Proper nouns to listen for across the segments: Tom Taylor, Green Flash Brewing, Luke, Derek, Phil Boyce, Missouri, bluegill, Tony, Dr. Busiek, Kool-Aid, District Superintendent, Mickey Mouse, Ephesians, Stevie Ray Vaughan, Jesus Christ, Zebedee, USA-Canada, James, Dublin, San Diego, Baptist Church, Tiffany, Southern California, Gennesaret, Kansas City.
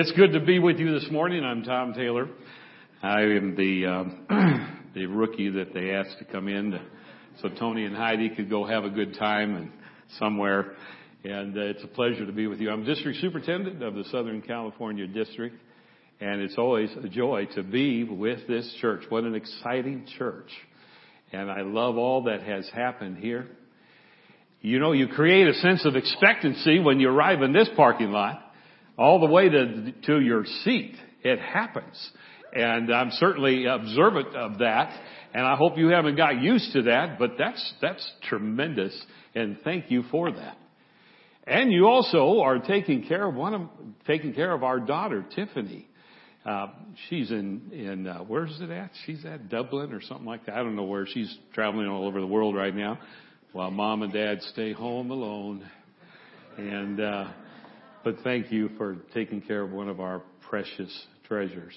It's good to be with you this morning. I'm Tom Taylor. I am the rookie that they asked to come in so Tony and Heidi could go have a good time and somewhere. And it's a pleasure to be with you. I'm District Superintendent of the Southern California District, and it's always a joy to be with this church. What an exciting church. And I love all that has happened here. You know, you create a sense of expectancy when you arrive in this parking lot. All the way to your seat, it happens. And I'm certainly observant of that. And I hope you haven't got used to that, but that's tremendous. And thank you for that. And you also are taking care of our daughter, Tiffany. She's in where's it at? She's at Dublin or something like that. I don't know where. She's traveling all over the world right now while mom and dad stay home alone. And, but thank you for taking care of one of our precious treasures.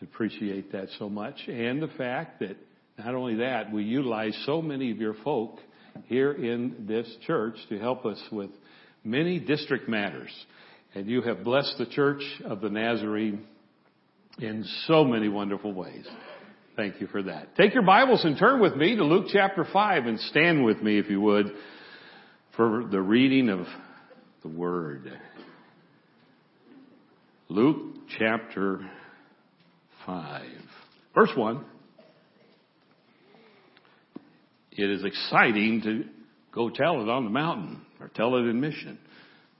I appreciate that so much. And the fact that not only that, we utilize so many of your folk here in this church to help us with many district matters. And you have blessed the Church of the Nazarene in so many wonderful ways. Thank you for that. Take your Bibles and turn with me to Luke chapter 5 and stand with me, if you would, for the reading of the Word. Luke chapter 5. Verse 1. It is exciting to go tell it on the mountain or tell it in mission.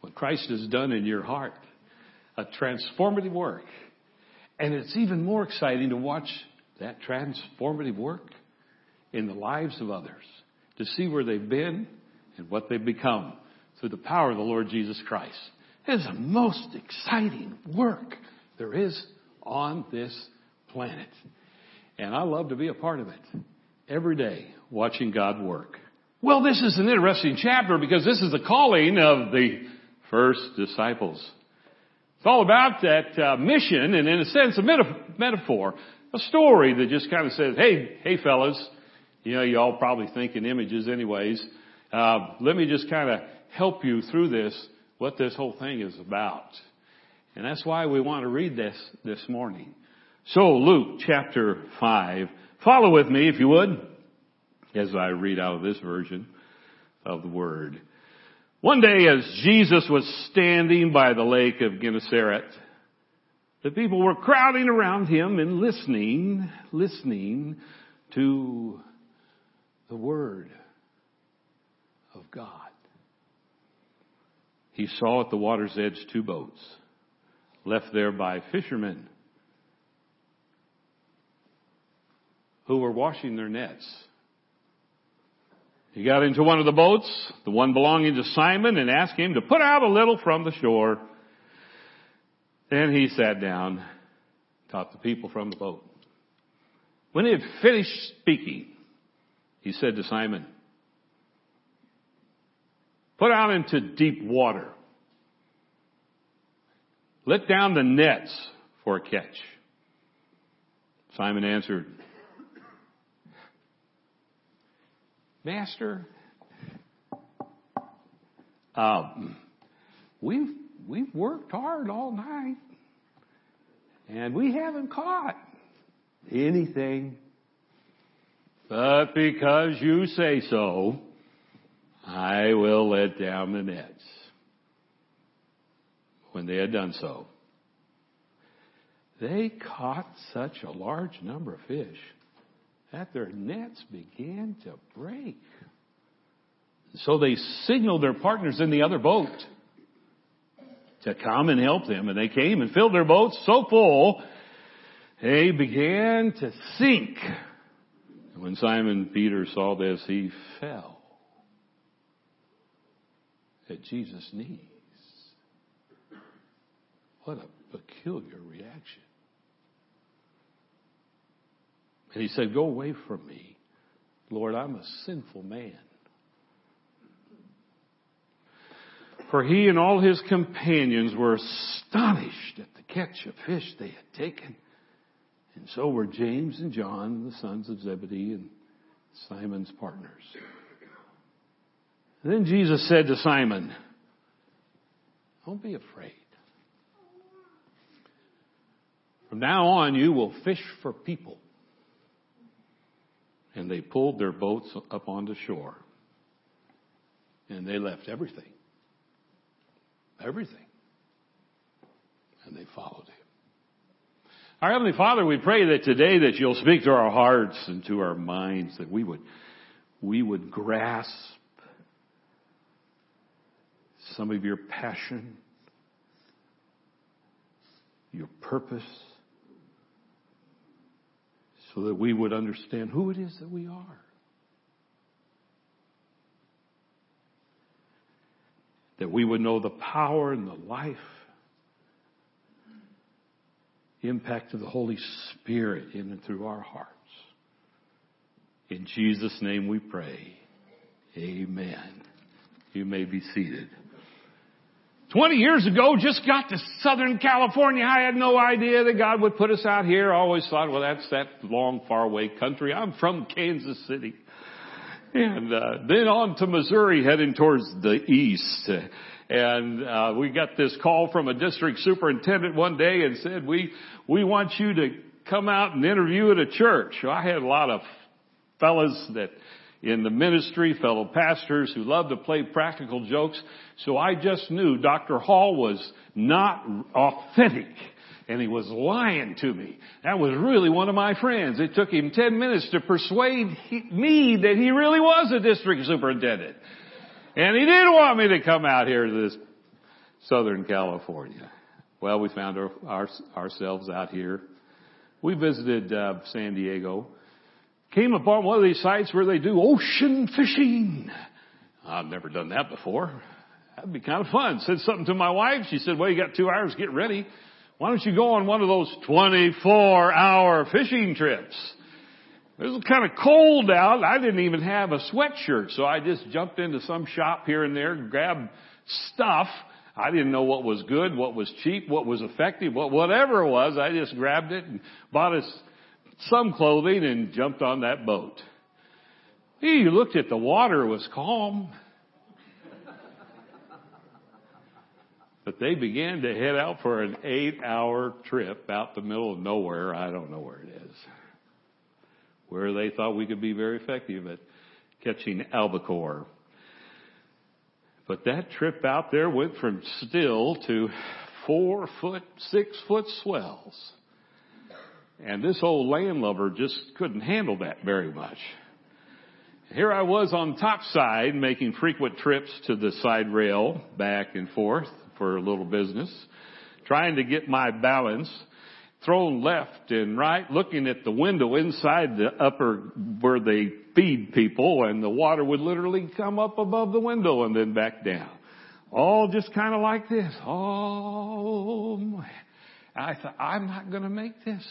What Christ has done in your heart. A transformative work. And it's even more exciting to watch that transformative work in the lives of others. To see where they've been and what they've become through the power of the Lord Jesus Christ. It is the most exciting work there is on this planet. And I love to be a part of it. Every day, watching God work. Well, this is an interesting chapter because this is the calling of the first disciples. It's all about that mission and, in a sense, a metaphor. A story that just kind of says, hey, fellas, you know, you all probably think in images anyways. Let me just kind of help you through this, what this whole thing is about. And that's why we want to read this morning. So Luke chapter 5. Follow with me, if you would, as I read out of this version of the Word. One day as Jesus was standing by the lake of Gennesaret, the people were crowding around him and listening to the Word of God. He saw at the water's edge two boats, left there by fishermen who were washing their nets. He got into one of the boats, the one belonging to Simon, and asked him to put out a little from the shore. Then he sat down, taught the people from the boat. When he had finished speaking, he said to Simon, "Put out into deep water. Let down the nets for a catch." Simon answered, "Master, we've worked hard all night, and we haven't caught anything. But because you say so, I will let down the nets." When they had done so, they caught such a large number of fish that their nets began to break. So they signaled their partners in the other boat to come and help them. And they came and filled their boats so full, they began to sink. And when Simon Peter saw this, he fell at Jesus' knees. What a peculiar reaction. And he said, "Go away from me, Lord, I'm a sinful man." For he and all his companions were astonished at the catch of fish they had taken. And so were James and John, the sons of Zebedee, and Simon's partners. Then Jesus said to Simon, "Don't be afraid. From now on, you will fish for people. And they pulled their boats up onto shore. And they left everything. Everything. And they followed him. Our Heavenly Father, we pray that today that you'll speak to our hearts and to our minds, that we would grasp some of your passion, your purpose, so that we would understand who it is that we are. That we would know the power and the life, the impact of the Holy Spirit in and through our hearts. In Jesus' name we pray. Amen. You may be seated. 20 years ago, just got to Southern California. I had no idea that God would put us out here. I always thought, well, that's that long, faraway country. I'm from Kansas City. And then on to Missouri, heading towards the east. And we got this call from a district superintendent one day and said, we want you to come out and interview at a church. So I had a lot of fellas that in the ministry, fellow pastors who love to play practical jokes. So I just knew Dr. Hall was not authentic, and he was lying to me. That was really one of my friends. It took him 10 minutes to persuade me that he really was a district superintendent. And he didn't want me to come out here to this Southern California. Well, we found ourselves out here. We visited San Diego. Came upon one of these sites where they do ocean fishing. I've never done that before. That'd be kind of fun. Said something to my wife. She said, well, you got 2 hours, get ready. Why don't you go on one of those 24-hour fishing trips? It was kind of cold out. I didn't even have a sweatshirt, so I just jumped into some shop here and there, grabbed stuff. I didn't know what was good, what was cheap, what was effective, whatever it was. I just grabbed it and bought us some clothing and jumped on that boat. You looked at the water, it was calm. But they began to head out for an 8-hour trip out the middle of nowhere. I don't know where it is. Where they thought we could be very effective at catching albacore. But that trip out there went from still to 4 foot, 6 foot swells. And this old landlubber just couldn't handle that very much. Here I was on topside making frequent trips to the side rail back and forth for a little business, trying to get my balance, thrown left and right, looking at the window inside the upper where they feed people, and the water would literally come up above the window and then back down. All just kind of like this. Oh, man. I thought, I'm not going to make this.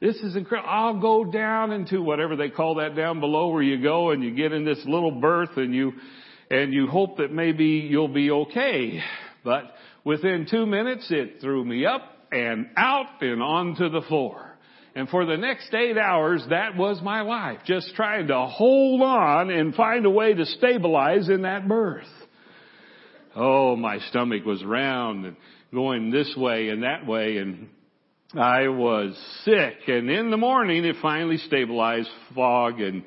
This is incredible. I'll go down into whatever they call that down below where you go and you get in this little berth and you hope that maybe you'll be okay. But within 2 minutes, it threw me up and out and onto the floor. And for the next 8 hours, that was my life, just trying to hold on and find a way to stabilize in that berth. Oh, my stomach was round and going this way and that way, and I was sick. And in the morning, it finally stabilized, fog, and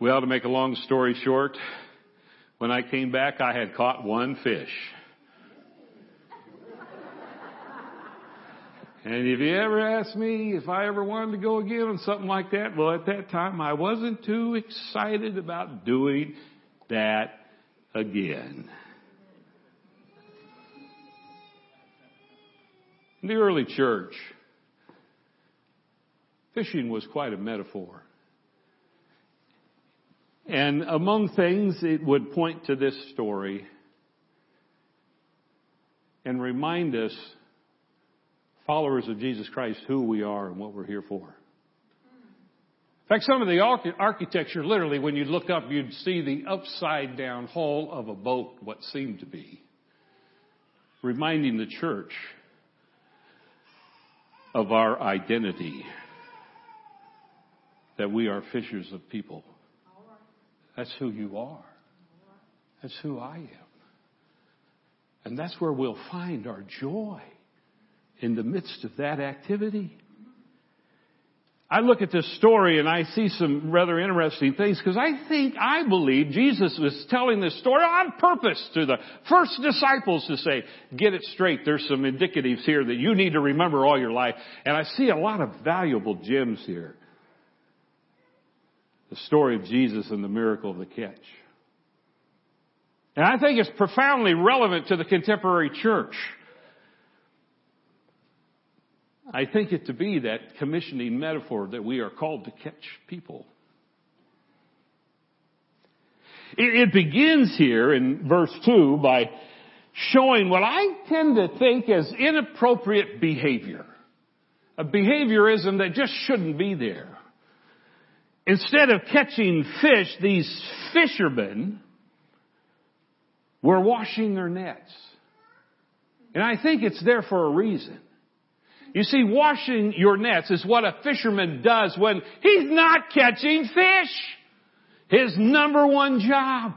well, to make a long story short, when I came back, I had caught one fish. And if you ever ask me if I ever wanted to go again on something like that, well, at that time, I wasn't too excited about doing that again. In the early church, fishing was quite a metaphor. And among things, it would point to this story and remind us, followers of Jesus Christ, who we are and what we're here for. In fact, some of the architecture, literally, when you look up, you'd see the upside-down hull of a boat, what seemed to be, reminding the church of our identity, that we are fishers of people. That's who you are. That's who I am. And that's where we'll find our joy in the midst of that activity. I look at this story and I see some rather interesting things, because I believe Jesus was telling this story on purpose to the first disciples to say, get it straight. There's some indicatives here that you need to remember all your life. And I see a lot of valuable gems here. The story of Jesus and the miracle of the catch. And I think it's profoundly relevant to the contemporary church. I think it to be that commissioning metaphor that we are called to catch people. It begins here in verse 2 by showing what I tend to think as inappropriate behavior. A behaviorism that just shouldn't be there. Instead of catching fish, these fishermen were washing their nets. And I think it's there for a reason. You see, washing your nets is what a fisherman does when he's not catching fish. His number one job,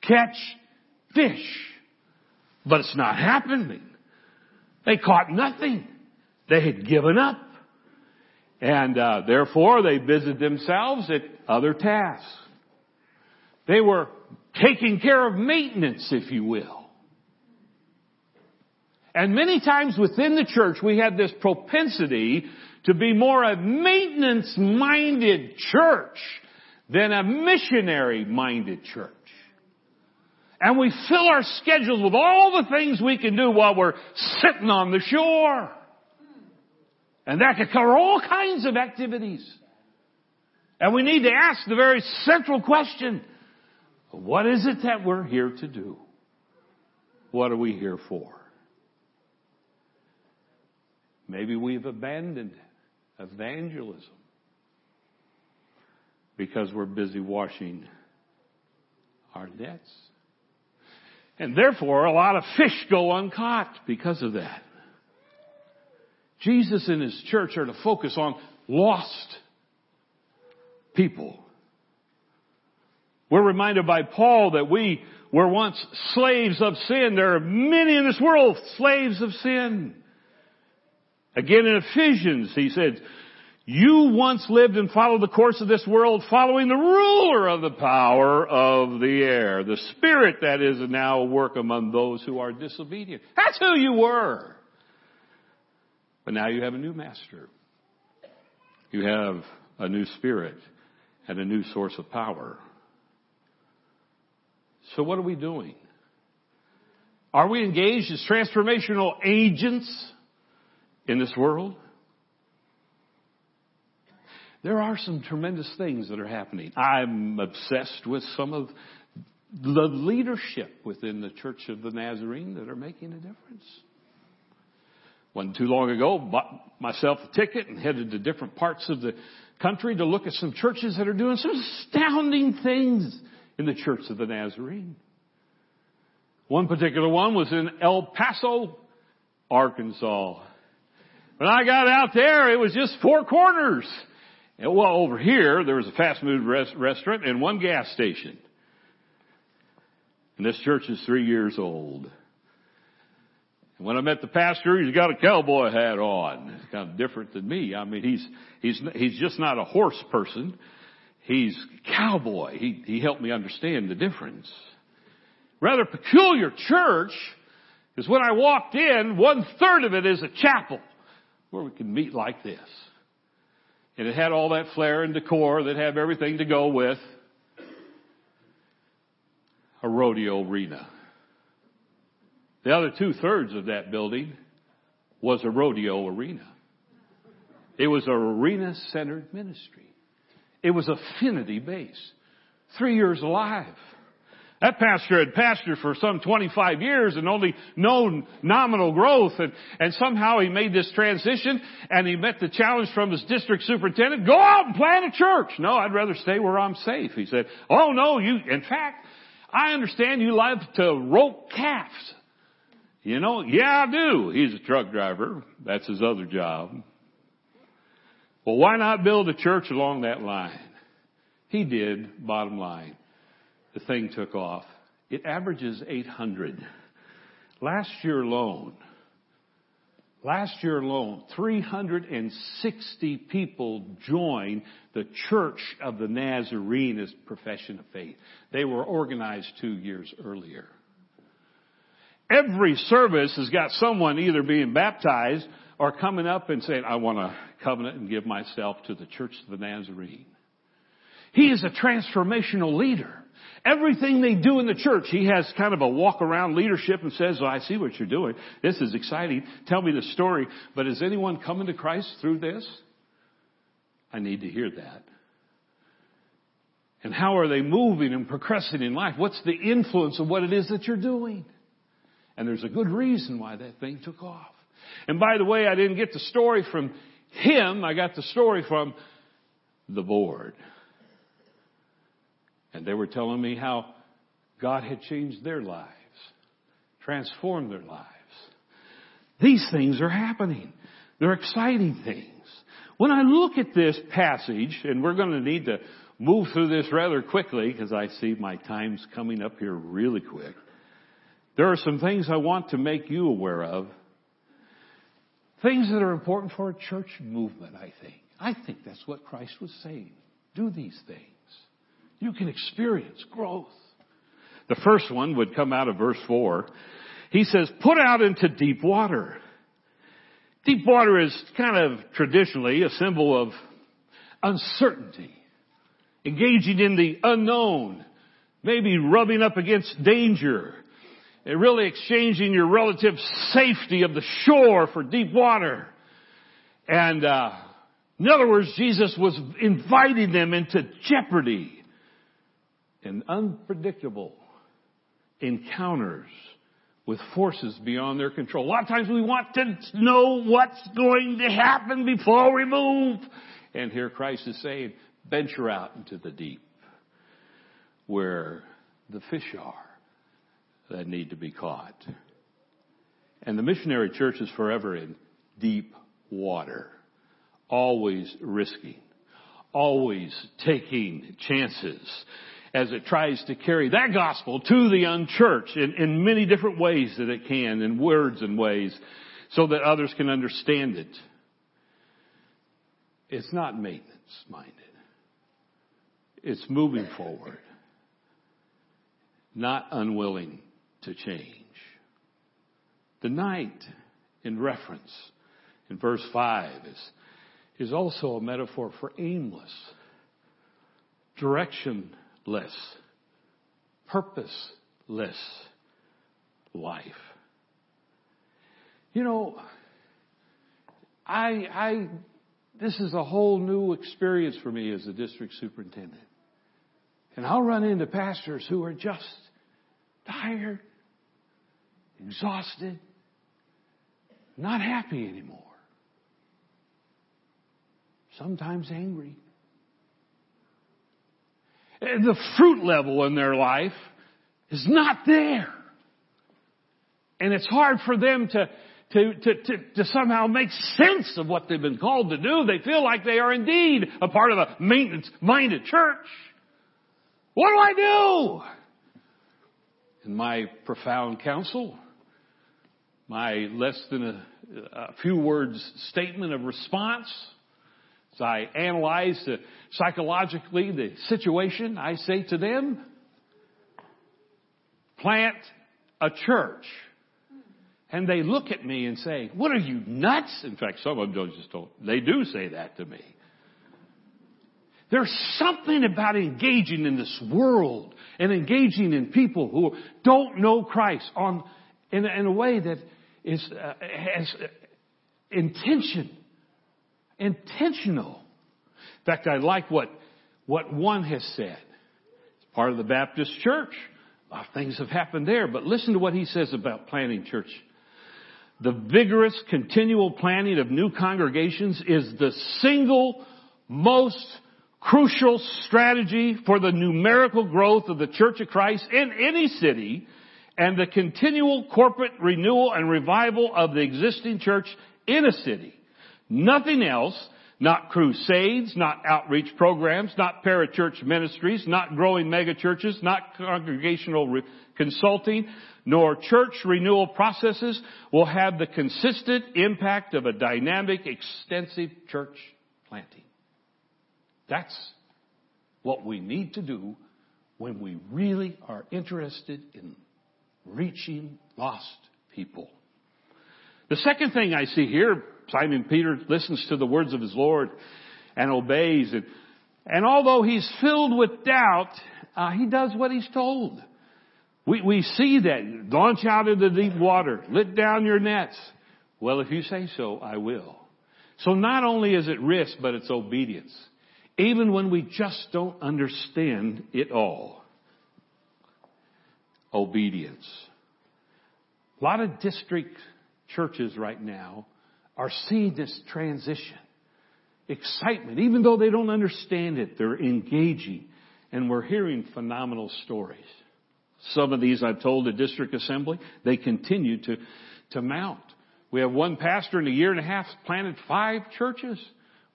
catch fish. But it's not happening. They caught nothing. They had given up. And therefore, they busied themselves at other tasks. They were taking care of maintenance, if you will. And many times within the church, we had this propensity to be more a maintenance-minded church than a missionary-minded church. And we fill our schedules with all the things we can do while we're sitting on the shore. And that could cover all kinds of activities. And we need to ask the very central question, what is it that we're here to do? What are we here for? Maybe we've abandoned evangelism because we're busy washing our nets. And therefore, a lot of fish go uncaught because of that. Jesus and his church are to focus on lost people. We're reminded by Paul that we were once slaves of sin. There are many in this world slaves of sin. Again, in Ephesians, he said, you once lived and followed the course of this world, following the ruler of the power of the air, the spirit that is now at work among those who are disobedient. That's who you were. But now you have a new master. You have a new spirit and a new source of power. So what are we doing? Are we engaged as transformational agents in this world? There are some tremendous things that are happening. I'm obsessed with some of the leadership within the Church of the Nazarene that are making a difference. Wasn't too long ago, bought myself a ticket and headed to different parts of the country to look at some churches that are doing some astounding things in the Church of the Nazarene. One particular one was in El Paso, Arkansas. When I got out there, it was just four corners. And well, over here, there was a fast food restaurant and one gas station. And this church is 3 years old. And when I met the pastor, he's got a cowboy hat on. It's kind of different than me. I mean, he's just not a horse person. He's cowboy. He helped me understand the difference. Rather peculiar church, because when I walked in, 1/3 of it is a chapel, where we could meet like this. And it had all that flair and decor that have everything to go with a rodeo arena. The other 2/3 of that building was a rodeo arena. It was an arena-centered ministry. It was affinity-based. 3 years alive. That pastor had pastored for some 25 years and only known nominal growth. And somehow he made this transition, and he met the challenge from his district superintendent, go out and plant a church. No, I'd rather stay where I'm safe. He said, oh no, in fact, I understand you love to rope calves. You know, yeah, I do. He's a truck driver. That's his other job. Well, why not build a church along that line? He did, bottom line. The thing took off. It averages 800. Last year alone, Last year alone, 360 people joined the Church of the Nazarene as profession of faith. They were organized 2 years earlier. Every service has got someone either being baptized or coming up and saying, I want to covenant and give myself to the Church of the Nazarene. He is a transformational leader. Everything they do in the church, he has kind of a walk-around leadership and says, oh, I see what you're doing. This is exciting. Tell me the story. But is anyone coming to Christ through this? I need to hear that. And how are they moving and progressing in life? What's the influence of what it is that you're doing? And there's a good reason why that thing took off. And by the way, I didn't get the story from him. I got the story from the board. And they were telling me how God had changed their lives, transformed their lives. These things are happening. They're exciting things. When I look at this passage, and we're going to need to move through this rather quickly because I see my time's coming up here really quick. There are some things I want to make you aware of. Things that are important for a church movement, I think. I think that's what Christ was saying. Do these things. You can experience growth. The first one would come out of verse 4. He says, put out into deep water. Deep water is kind of traditionally a symbol of uncertainty, engaging in the unknown, maybe rubbing up against danger, and really exchanging your relative safety of the shore for deep water. And in other words, Jesus was inviting them into jeopardy. And unpredictable encounters with forces beyond their control. A lot of times we want to know what's going to happen before we move. And here Christ is saying, venture out into the deep where the fish are that need to be caught. And the missionary church is forever in deep water, always risking, always taking chances, as it tries to carry that gospel to the unchurched in many different ways that it can, in words and ways, so that others can understand it. It's not maintenance-minded. It's moving forward, not unwilling to change. The night, in reference, in verse 5, is also a metaphor for aimless, direction less, purposeless life. You know, I this is a whole new experience for me as a district superintendent. And I'll run into pastors who are just tired, exhausted, not happy anymore. Sometimes angry. The fruit level in their life is not there. And it's hard for them to somehow make sense of what they've been called to do. They feel like they are indeed a part of a maintenance-minded church. What do I do? And my profound counsel, my less than a few words statement of response, as I analyze psychologically the situation, I say to them, plant a church. And they look at me and say, what are you, nuts? In fact, some of them don't. They do say that to me. There's something about engaging in this world and engaging in people who don't know Christ in a way that is has intention. Intentional. In fact, I like what one has said. It's part of the Baptist Church. A lot of things have happened there. But listen to what he says about planting church. The vigorous, continual planting of new congregations is the single most crucial strategy for the numerical growth of the Church of Christ in any city and the continual corporate renewal and revival of the existing church in a city. Nothing else, Not crusades, not outreach programs, not parachurch ministries, not growing megachurches, not congregational consulting, nor church renewal processes will have the consistent impact of a dynamic, extensive church planting. That's what we need to do when we really are interested in reaching lost people. The second thing I see here, Simon Peter listens to the words of his Lord and obeys. And although he's filled with doubt, he does what he's told. We see that. Launch out into deep water. Let down your nets. Well, if you say so, I will. So not only is it risk, but it's obedience. Even when we just don't understand it all. Obedience. A lot of district churches right now are seeing this transition, excitement. Even though they don't understand it, they're engaging. And we're hearing phenomenal stories. Some of these I've told the district assembly, they continue to mount. We have one pastor in a year and a half planted 5 churches.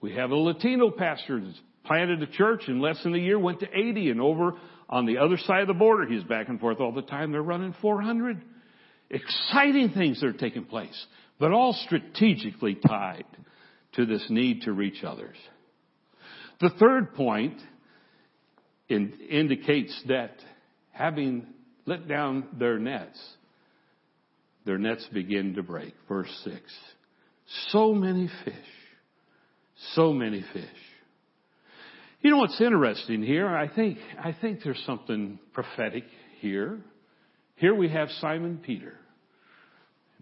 We have a Latino pastor that's planted a church in less than a year, went to 80, and over on the other side of the border, he's back and forth all the time. They're running 400. Exciting things that are taking place, but all strategically tied to this need to reach others. The third point indicates that having let down their nets begin to break. Verse 6. So many fish. So many fish. You know what's interesting here? I think there's something prophetic here. Here we have Simon Peter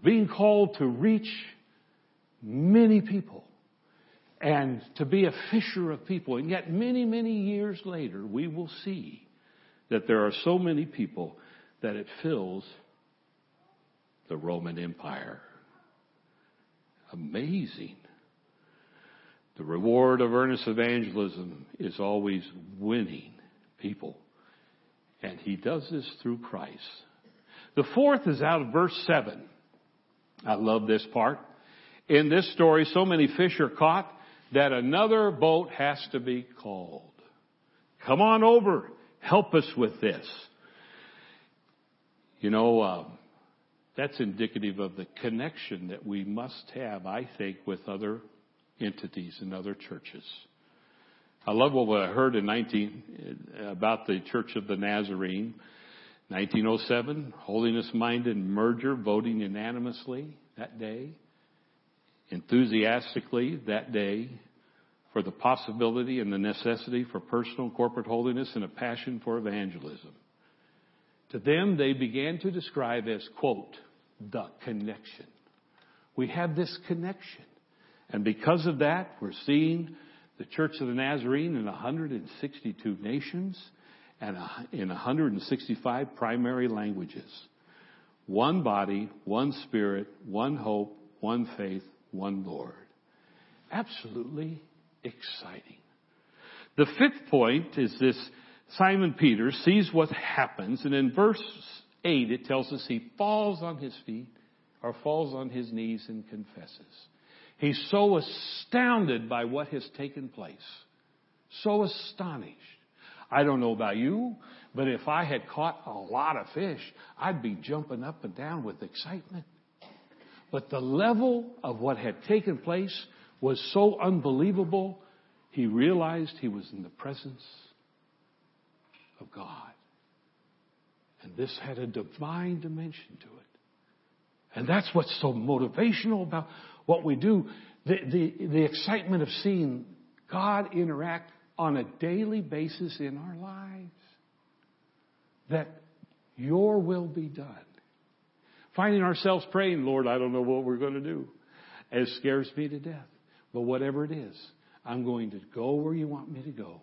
being called to reach many people and to be a fisher of people. And yet many, many years later, we will see that there are so many people that it fills the Roman Empire. Amazing. The reward of earnest evangelism is always winning people. And he does this through Christ. The fourth is out of verse 7. I love this part. In this story, so many fish are caught that another boat has to be called. Come on over. Help us with this. You know, that's indicative of the connection that we must have, I think, with other entities and other churches. I love what I heard about the Church of the Nazarene, 1907, holiness-minded merger, voting unanimously that day, enthusiastically that day, for the possibility and the necessity for personal and corporate holiness and a passion for evangelism. To them, they began to describe as, quote, the connection. We have this connection. And because of that, we're seeing the Church of the Nazarene in 162 nations and in 165 primary languages. One body, one spirit, one hope, one faith, one Lord. Absolutely exciting. The fifth point is this. Simon Peter sees what happens. And in verse 8, it tells us he falls on his feet or falls on his knees and confesses. He's so astounded by what has taken place. So astonished. I don't know about you, but if I had caught a lot of fish, I'd be jumping up and down with excitement. But the level of what had taken place was so unbelievable, he realized he was in the presence of God. And this had a divine dimension to it. And that's what's so motivational about what we do. The excitement of seeing God interact on a daily basis in our lives. That your will be done. Finding ourselves praying, Lord, I don't know what we're going to do. It scares me to death. But whatever it is, I'm going to go where you want me to go.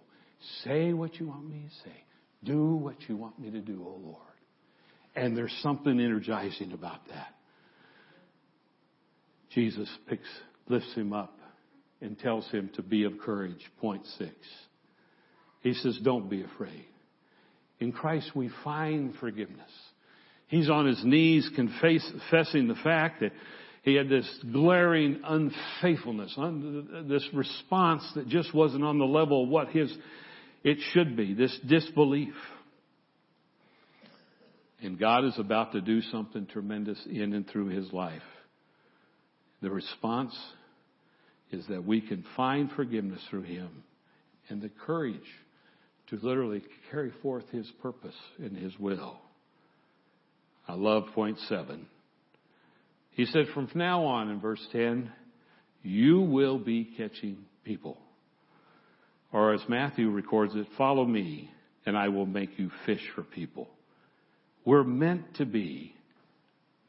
Say what you want me to say. Do what you want me to do, O Lord. And there's something energizing about that. Jesus lifts him up and tells him to be of courage. Point 6. He says, don't be afraid. In Christ we find forgiveness. He's on his knees confessing the fact that He had this glaring unfaithfulness, this response that just wasn't on the level of what it should be, this disbelief. And God is about to do something tremendous in and through his life. The response is that we can find forgiveness through him and the courage to literally carry forth his purpose and his will. I love point 7. He said, from now on, in verse 10, you will be catching people. Or as Matthew records it, follow me and I will make you fish for people. We're meant to be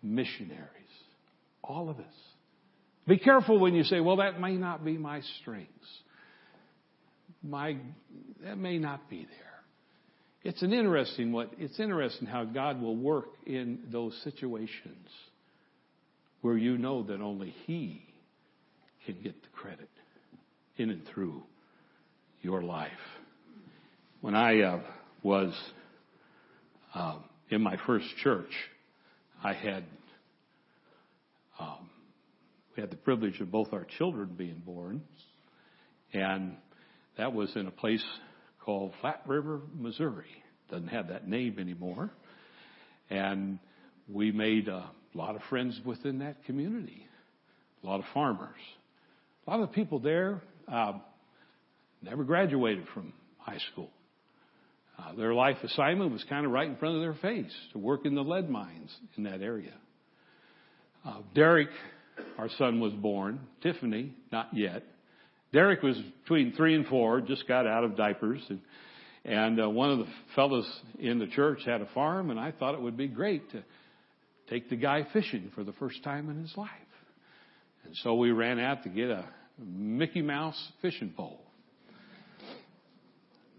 missionaries. All of us. Be careful when you say, well, that may not be my strengths. That may not be there. It's interesting how God will work in those situations where you know that only he can get the credit in and through your life. When I was in my first church, we had the privilege of both our children being born, and that was in a place called Flat River, Missouri. Doesn't have that name anymore. And we made a lot of friends within that community, a lot of farmers. A lot of the people there never graduated from high school. Their life assignment was kind of right in front of their face, to work in the lead mines in that area. Derek, our son, was born. Tiffany, not yet. Derek was between 3 and 4, just got out of diapers. And one of the fellows in the church had a farm, and I thought it would be great to take the guy fishing for the first time in his life. And so we ran out to get a Mickey Mouse fishing pole.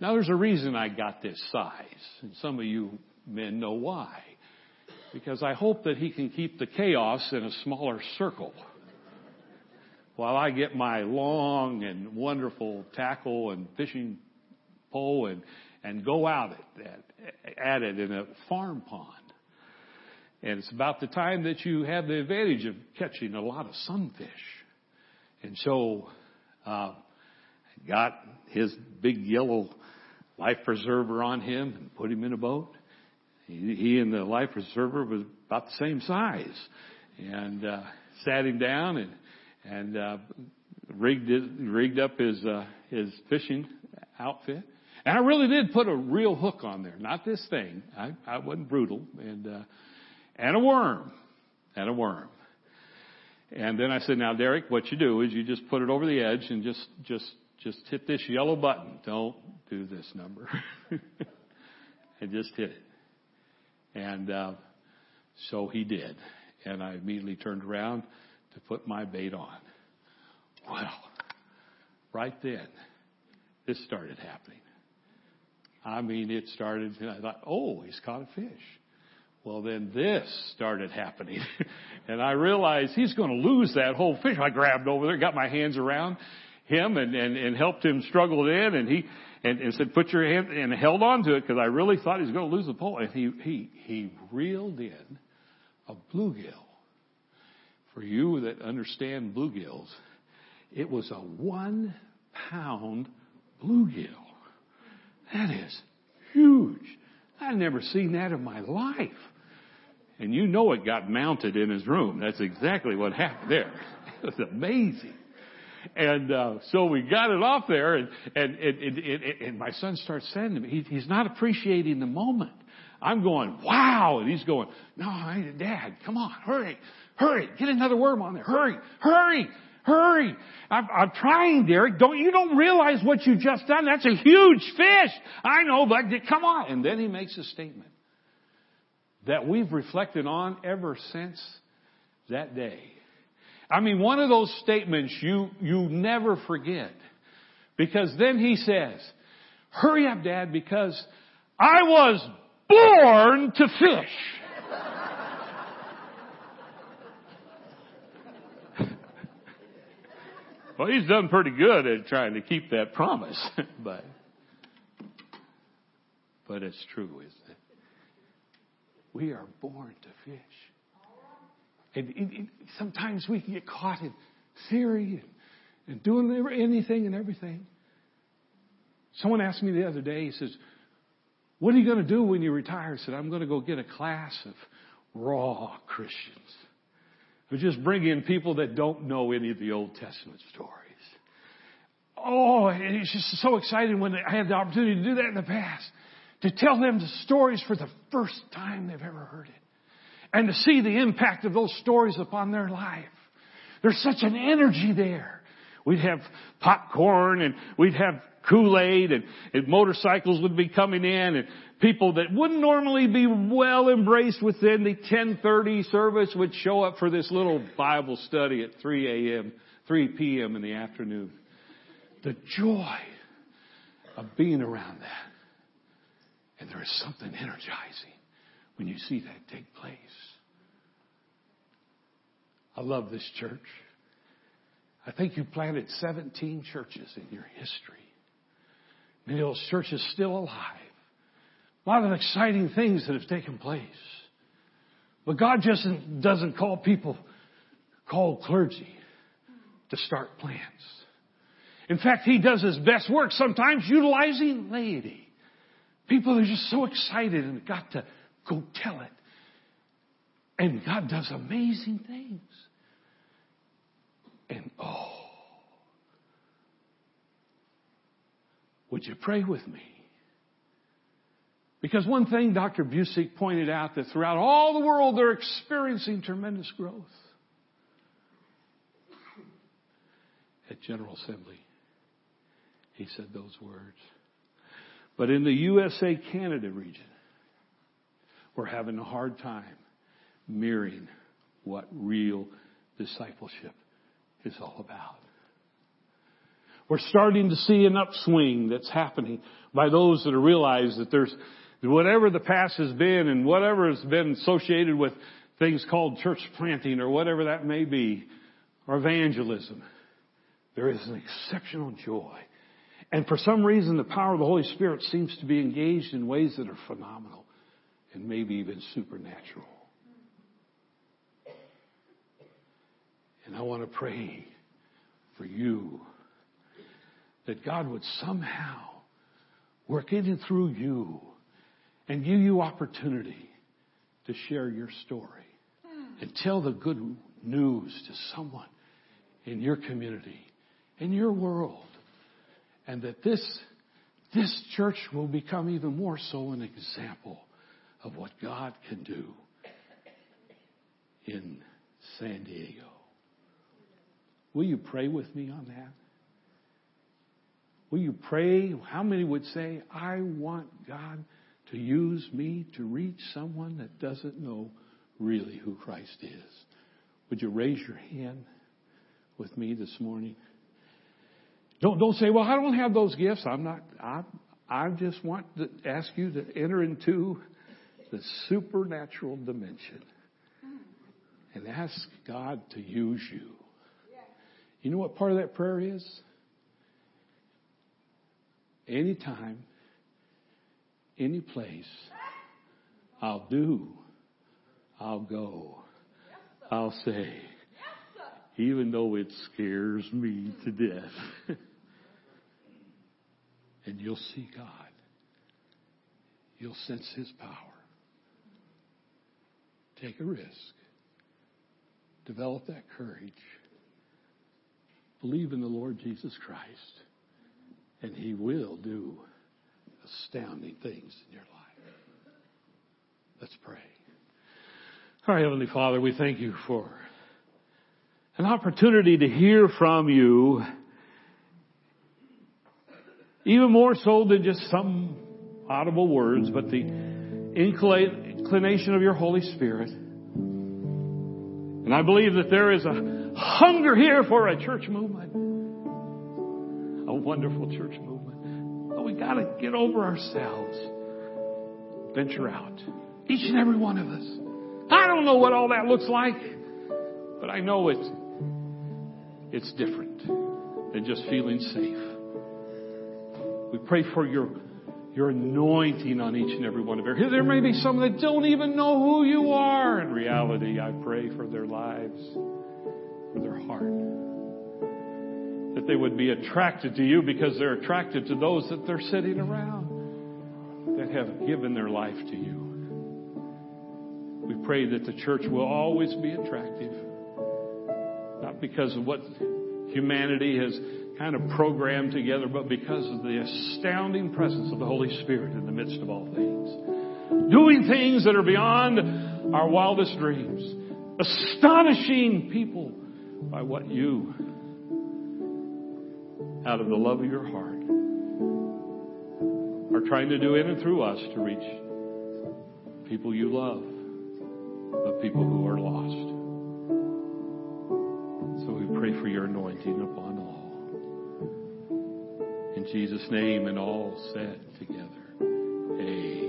Now, there's a reason I got this size, and some of you men know why. Because I hope that he can keep the chaos in a smaller circle while I get my long and wonderful tackle and fishing pole and go out at it in a farm pond. And it's about the time that you have the advantage of catching a lot of sunfish. And so I got his big yellow life preserver on him and put him in a boat. He and the life preserver was about the same size, and sat him down and rigged up his fishing outfit. And I really did put a real hook on there, not this thing. I wasn't brutal, and a worm. And then I said, now Derek, what you do is you just put it over the edge and just hit this yellow button. Don't do this number. And just hit it. And so he did. And I immediately turned around to put my bait on. Well, right then, this started happening. I mean, it started, and I thought, oh, he's caught a fish. Well, then this started happening. And I realized he's going to lose that whole fish. I grabbed over there, got my hands around him, and helped him struggle it in, and he... And said, put your hand, and held on to it because I really thought he was going to lose the pole. And he reeled in a bluegill. For you that understand bluegills, it was a 1-pound bluegill. That is huge. I've never seen that in my life. And you know it got mounted in his room. That's exactly what happened there. It was amazing. And so we got it off there, and my son starts saying to me, he's not appreciating the moment. I'm going, wow, and he's going, no, Dad, come on, hurry, get another worm on there, hurry. I'm trying, Derek. You don't realize what you just done? That's a huge fish. I know, but come on. And then he makes a statement that we've reflected on ever since that day. I mean, one of those statements you never forget. Because then he says, hurry up, Dad, because I was born to fish. Well, he's done pretty good at trying to keep that promise. But it's true, isn't it? We are born to fish. Sometimes we can get caught in theory and doing anything and everything. Someone asked me the other day, he says, what are you going to do when you retire? I said, I'm going to go get a class of raw Christians who just bring in people that don't know any of the Old Testament stories. Oh, and it's just so exciting when I had the opportunity to do that in the past, to tell them the stories for the first time they've ever heard it, and to see the impact of those stories upon their life. There's such an energy there. We'd have popcorn and we'd have Kool-Aid, and motorcycles would be coming in, and people that wouldn't normally be well embraced within the 10:30 service would show up for this little Bible study at 3 p.m. in the afternoon. The joy of being around that. And there is something energizing when you see that take place. I love this church. I think you planted 17 churches in your history. Many of those churches still alive. A lot of exciting things that have taken place. But God just doesn't call people, call clergy to start plans. In fact, He does His best work sometimes utilizing laity. People are just so excited and got to go tell it. And God does amazing things. And oh, would you pray with me? Because one thing Dr. Busiek pointed out, that throughout all the world they're experiencing tremendous growth. At General Assembly, he said those words. But in the USA-Canada region, we're having a hard time mirroring what real discipleship is all about. We're starting to see an upswing that's happening by those that realize that there's, whatever the past has been and whatever has been associated with things called church planting or whatever that may be, or evangelism, there is an exceptional joy. And for some reason, the power of the Holy Spirit seems to be engaged in ways that are phenomenal and maybe even supernatural. And I want to pray for you that God would somehow work in and through you and give you opportunity to share your story and tell the good news to someone in your community, in your world, and that this church will become even more so an example of what God can do in San Diego. Will you pray with me on that? Will you pray? How many would say, I want God to use me to reach someone that doesn't know really who Christ is? Would you raise your hand with me this morning? Don't say, well, I don't have those gifts. I just want to ask you to enter into the supernatural dimension and ask God to use you. You know what part of that prayer is? Anytime, any place, I'll do, I'll go, I'll say, even though it scares me to death. And you'll see God. You'll sense His power. Take a risk. Develop that courage. Believe in the Lord Jesus Christ, and He will do astounding things in your life. Let's pray. Our Heavenly Father, we thank You for an opportunity to hear from You, even more so than just some audible words, but the inclination of Your Holy Spirit. And I believe that there is a hunger here for a church movement, a wonderful church movement. But we got to get over ourselves, venture out, each and every one of us. I don't know what all that looks like, but I know it's different than just feeling safe. We pray for your your anointing on each and every one of you. There may be some that don't even know who you are. In reality, I pray for their lives, for their heart, that they would be attracted to you because they're attracted to those that they're sitting around that have given their life to you. We pray that the church will always be attractive, not because of what humanity has kind of programmed together, but because of the astounding presence of the Holy Spirit in the midst of all things, doing things that are beyond our wildest dreams, astonishing people by what you, out of the love of your heart, are trying to do in and through us to reach people you love, the people who are lost. So we pray for your anointing upon all. In Jesus' name, and all said together, amen.